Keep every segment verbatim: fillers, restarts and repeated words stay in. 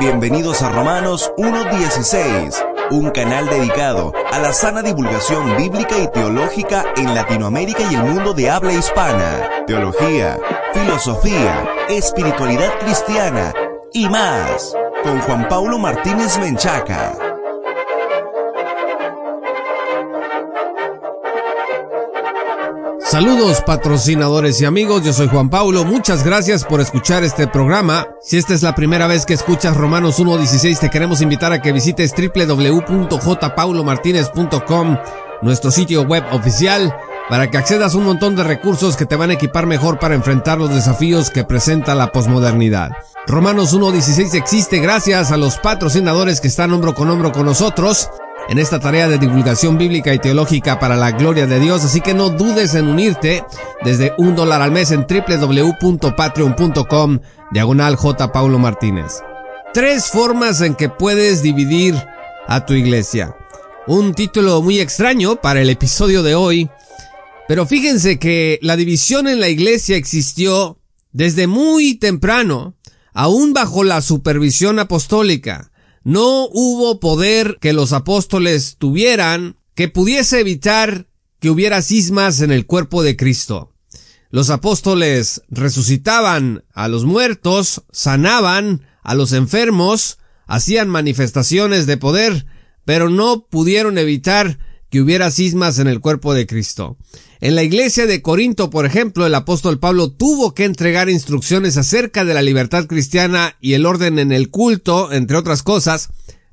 Bienvenidos a Romanos uno dieciséis, un canal dedicado a la sana divulgación bíblica y teológica en Latinoamérica y el mundo de habla hispana, teología, filosofía, espiritualidad cristiana y más, con Juan Pablo Martínez Menchaca. Saludos patrocinadores y amigos, yo soy Juan Pablo, muchas gracias por escuchar este programa. Si esta es la primera vez que escuchas Romanos uno dieciséis, te queremos invitar a que visites doble u doble u doble u punto j paulo martínez punto com, nuestro sitio web oficial, para que accedas a un montón de recursos que te van a equipar mejor para enfrentar los desafíos que presenta la posmodernidad. Romanos uno dieciséis existe gracias a los patrocinadores que están hombro con hombro con nosotros en esta tarea de divulgación bíblica y teológica para la gloria de Dios, así que no dudes en unirte desde un dólar al mes en doble u doble u doble u punto patreon punto com diagonal J. Paulo Martínez. Tres formas en que puedes dividir a tu iglesia. Un título muy extraño para el episodio de hoy, pero fíjense que la división en la iglesia existió desde muy temprano, aún bajo la supervisión apostólica. No hubo poder que los apóstoles tuvieran que pudiese evitar que hubiera cismas en el cuerpo de Cristo. Los apóstoles resucitaban a los muertos, sanaban a los enfermos, hacían manifestaciones de poder, pero no pudieron evitar que hubiera cismas en el cuerpo de Cristo. En la iglesia de Corinto, por ejemplo, el apóstol Pablo tuvo que entregar instrucciones acerca de la libertad cristiana y el orden en el culto, entre otras cosas,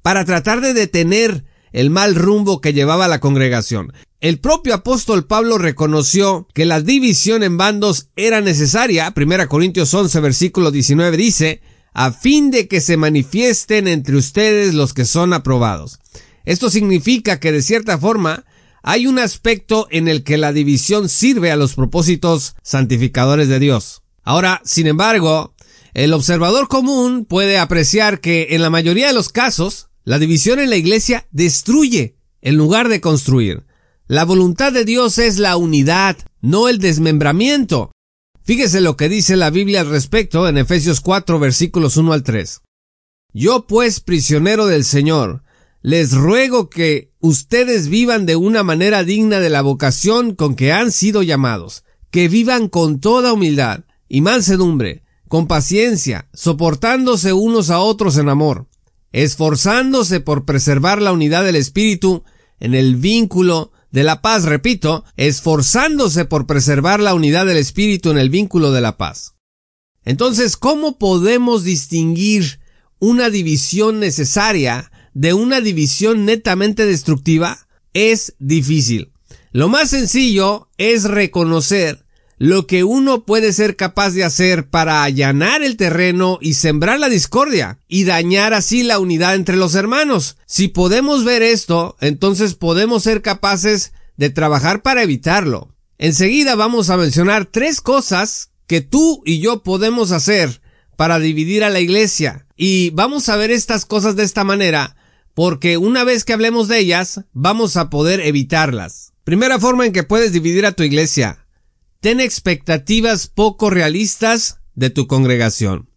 para tratar de detener el mal rumbo que llevaba la congregación. El propio apóstol Pablo reconoció que la división en bandos era necesaria. primera Corintios once, versículo diecinueve dice, a fin de que se manifiesten entre ustedes los que son aprobados. Esto significa que, de cierta forma, hay un aspecto en el que la división sirve a los propósitos santificadores de Dios. Ahora, sin embargo, el observador común puede apreciar que, en la mayoría de los casos, la división en la iglesia destruye en lugar de construir. La voluntad de Dios es la unidad, no el desmembramiento. Fíjese lo que dice la Biblia al respecto en Efesios cuatro, versículos uno al tres. Yo, pues, prisionero del Señor, les ruego que ustedes vivan de una manera digna de la vocación con que han sido llamados, que vivan con toda humildad y mansedumbre, con paciencia, soportándose unos a otros en amor, esforzándose por preservar la unidad del espíritu en el vínculo de la paz, repito, esforzándose por preservar la unidad del espíritu en el vínculo de la paz. Entonces, ¿cómo podemos distinguir una división necesaria de una división netamente destructiva? Es difícil. Lo más sencillo es reconocer lo que uno puede ser capaz de hacer para allanar el terreno y sembrar la discordia y dañar así la unidad entre los hermanos. Si podemos ver esto, entonces podemos ser capaces de trabajar para evitarlo. Enseguida vamos a mencionar tres cosas que tú y yo podemos hacer para dividir a la iglesia, y vamos a ver estas cosas de esta manera, porque una vez que hablemos de ellas, vamos a poder evitarlas. Primera forma en que puedes dividir a tu iglesia. Ten expectativas poco realistas de tu congregación.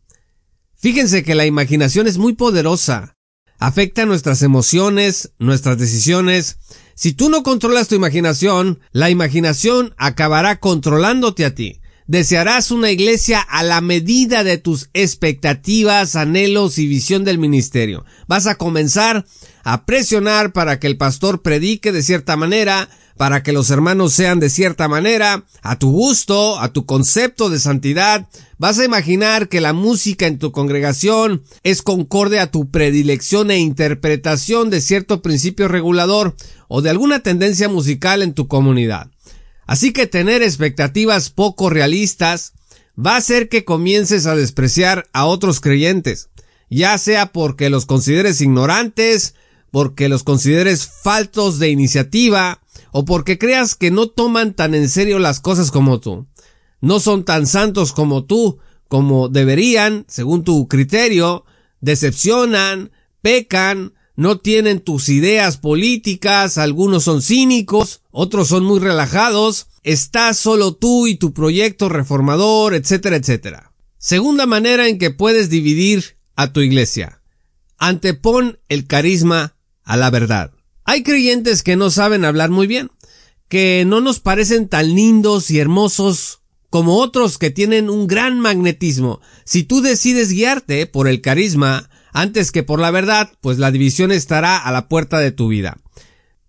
Fíjense que la imaginación es muy poderosa. Afecta nuestras emociones, nuestras decisiones. Si tú no controlas tu imaginación, la imaginación acabará controlándote a ti. Desearás una iglesia a la medida de tus expectativas, anhelos y visión del ministerio. Vas a comenzar a presionar para que el pastor predique de cierta manera, para que los hermanos sean de cierta manera, a tu gusto, a tu concepto de santidad. Vas a imaginar que la música en tu congregación es concorde a tu predilección e interpretación de cierto principio regulador o de alguna tendencia musical en tu comunidad. Así que tener expectativas poco realistas va a hacer que comiences a despreciar a otros creyentes, ya sea porque los consideres ignorantes, porque los consideres faltos de iniciativa o porque creas que no toman tan en serio las cosas como tú. No son tan santos como tú, como deberían, según tu criterio, decepcionan, pecan, no tienen tus ideas políticas, algunos son cínicos, otros son muy relajados, estás solo tú y tu proyecto reformador, etcétera, etcétera. Segunda manera en que puedes dividir a tu iglesia. Antepon el carisma a la verdad. Hay creyentes que no saben hablar muy bien, que no nos parecen tan lindos y hermosos como otros que tienen un gran magnetismo. Si tú decides guiarte por el carisma antes que por la verdad, pues la división estará a la puerta de tu vida.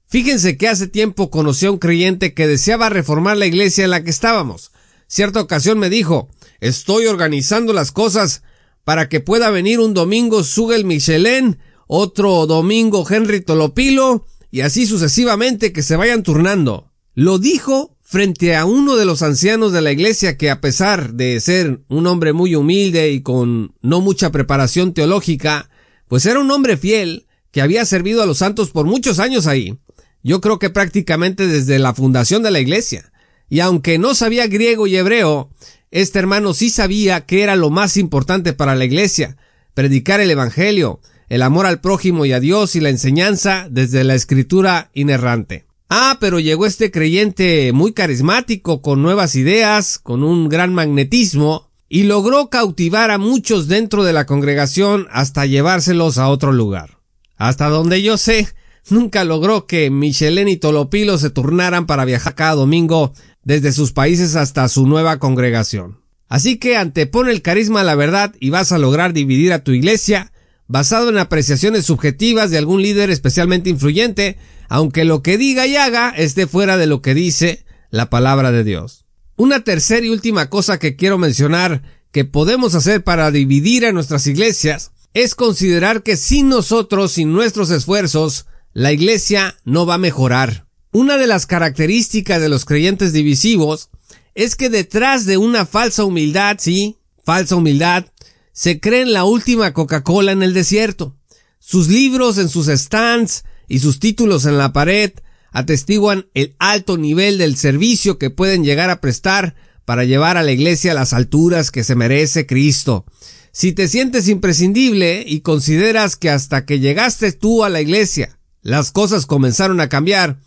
Fíjense que hace tiempo conocí a un creyente que deseaba reformar la iglesia en la que estábamos. Cierta ocasión me dijo: estoy organizando las cosas para que pueda venir un domingo Sugel Michelén, otro domingo Henry Tolopilo, y así sucesivamente, que se vayan turnando. Lo dijo frente a uno de los ancianos de la iglesia que, a pesar de ser un hombre muy humilde y con no mucha preparación teológica, pues era un hombre fiel que había servido a los santos por muchos años ahí. Yo creo que prácticamente desde la fundación de la iglesia. Y aunque no sabía griego y hebreo, este hermano sí sabía que era lo más importante para la iglesia: predicar el evangelio, el amor al prójimo y a Dios, y la enseñanza desde la escritura inerrante. Ah, pero llegó este creyente muy carismático, con nuevas ideas, con un gran magnetismo, y logró cautivar a muchos dentro de la congregación hasta llevárselos a otro lugar. Hasta donde yo sé, nunca logró que Michelén y Tolopilo se turnaran para viajar cada domingo desde sus países hasta su nueva congregación. Así que antepone el carisma a la verdad y vas a lograr dividir a tu iglesia basado en apreciaciones subjetivas de algún líder especialmente influyente, aunque lo que diga y haga esté fuera de lo que dice la palabra de Dios. Una tercera y última cosa que quiero mencionar que podemos hacer para dividir a nuestras iglesias es considerar que sin nosotros, sin nuestros esfuerzos, la iglesia no va a mejorar. Una de las características de los creyentes divisivos es que detrás de una falsa humildad, sí, falsa humildad, se creen la última Coca-Cola en el desierto. Sus libros en sus stands y sus títulos en la pared atestiguan el alto nivel del servicio que pueden llegar a prestar para llevar a la iglesia a las alturas que se merece Cristo. Si te sientes imprescindible y consideras que hasta que llegaste tú a la iglesia las cosas comenzaron a cambiar,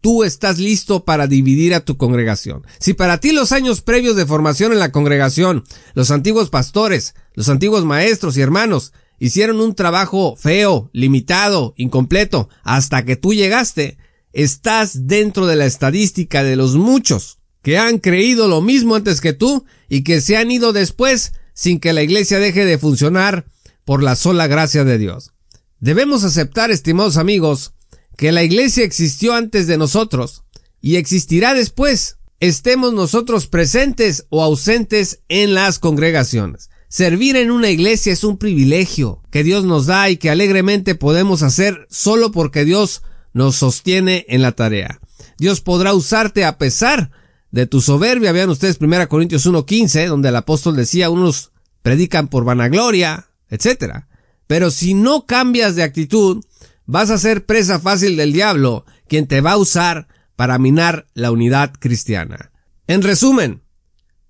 tú estás listo para dividir a tu congregación. Si para ti los años previos de formación en la congregación, los antiguos pastores, los antiguos maestros y hermanos hicieron un trabajo feo, limitado, incompleto, hasta que tú llegaste, estás dentro de la estadística de los muchos que han creído lo mismo antes que tú y que se han ido después sin que la iglesia deje de funcionar por la sola gracia de Dios. Debemos aceptar, estimados amigos, que la iglesia existió antes de nosotros y existirá después, estemos nosotros presentes o ausentes en las congregaciones. Servir en una iglesia es un privilegio que Dios nos da y que alegremente podemos hacer solo porque Dios nos sostiene en la tarea. Dios podrá usarte a pesar de tu soberbia. Vean ustedes primera de Corintios uno quince, donde el apóstol decía: unos predican por vanagloria, etcétera. Pero si no cambias de actitud, vas a ser presa fácil del diablo, quien te va a usar para minar la unidad cristiana. En resumen,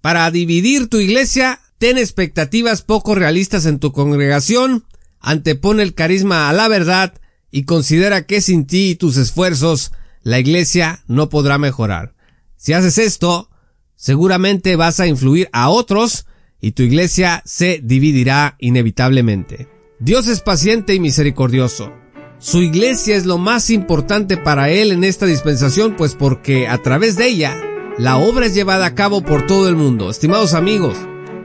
para dividir tu iglesia, ten expectativas poco realistas en tu congregación, antepone el carisma a la verdad y considera que sin ti y tus esfuerzos la iglesia no podrá mejorar. Si haces esto, seguramente vas a influir a otros y tu iglesia se dividirá inevitablemente. Dios es paciente y misericordioso. Su iglesia es lo más importante para él en esta dispensación, pues porque a través de ella la obra es llevada a cabo por todo el mundo. Estimados amigos,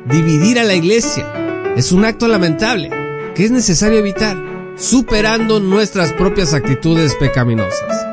dividir a la iglesia es un acto lamentable que es necesario evitar, superando nuestras propias actitudes pecaminosas.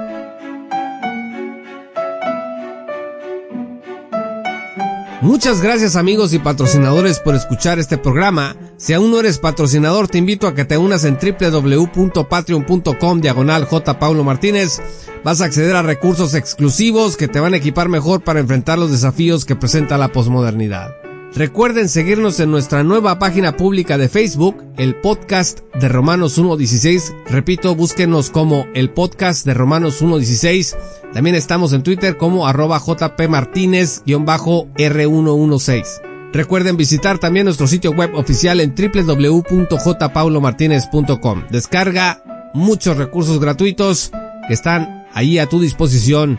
Muchas gracias amigos y patrocinadores por escuchar este programa. Si aún no eres patrocinador, te invito a que te unas en doble u doble u doble u punto patreon punto com diagonal J Pablo Martínez. Vas a acceder a recursos exclusivos que te van a equipar mejor para enfrentar los desafíos que presenta la posmodernidad. Recuerden seguirnos en nuestra nueva página pública de Facebook, El Podcast de Romanos uno dieciséis. Repito, búsquenos como El Podcast de Romanos uno dieciséis. También estamos en Twitter como arroba jpmartinez-r116. Recuerden visitar también nuestro sitio web oficial en doble u doble u doble u punto j pablo martinez punto com. Descarga muchos recursos gratuitos que están ahí a tu disposición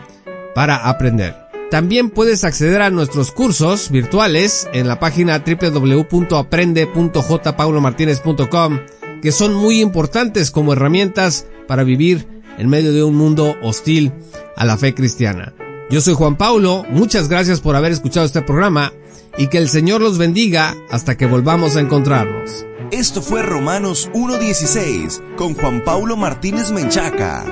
para aprender. También puedes acceder a nuestros cursos virtuales en la página doble u doble u doble u punto aprende punto j pablo martinez punto com. que son muy importantes como herramientas para vivir en medio de un mundo hostil a la fe cristiana. Yo soy Juan Pablo, muchas gracias por haber escuchado este programa y que el Señor los bendiga hasta que volvamos a encontrarnos. Esto fue Romanos uno dieciséis con Juan Pablo Martínez Menchaca.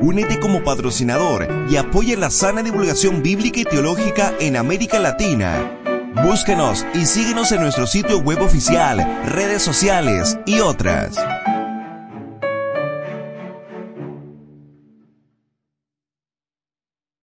Únete como patrocinador y apoya la sana divulgación bíblica y teológica en América Latina. Búsquenos y síguenos en nuestro sitio web oficial, redes sociales y otras.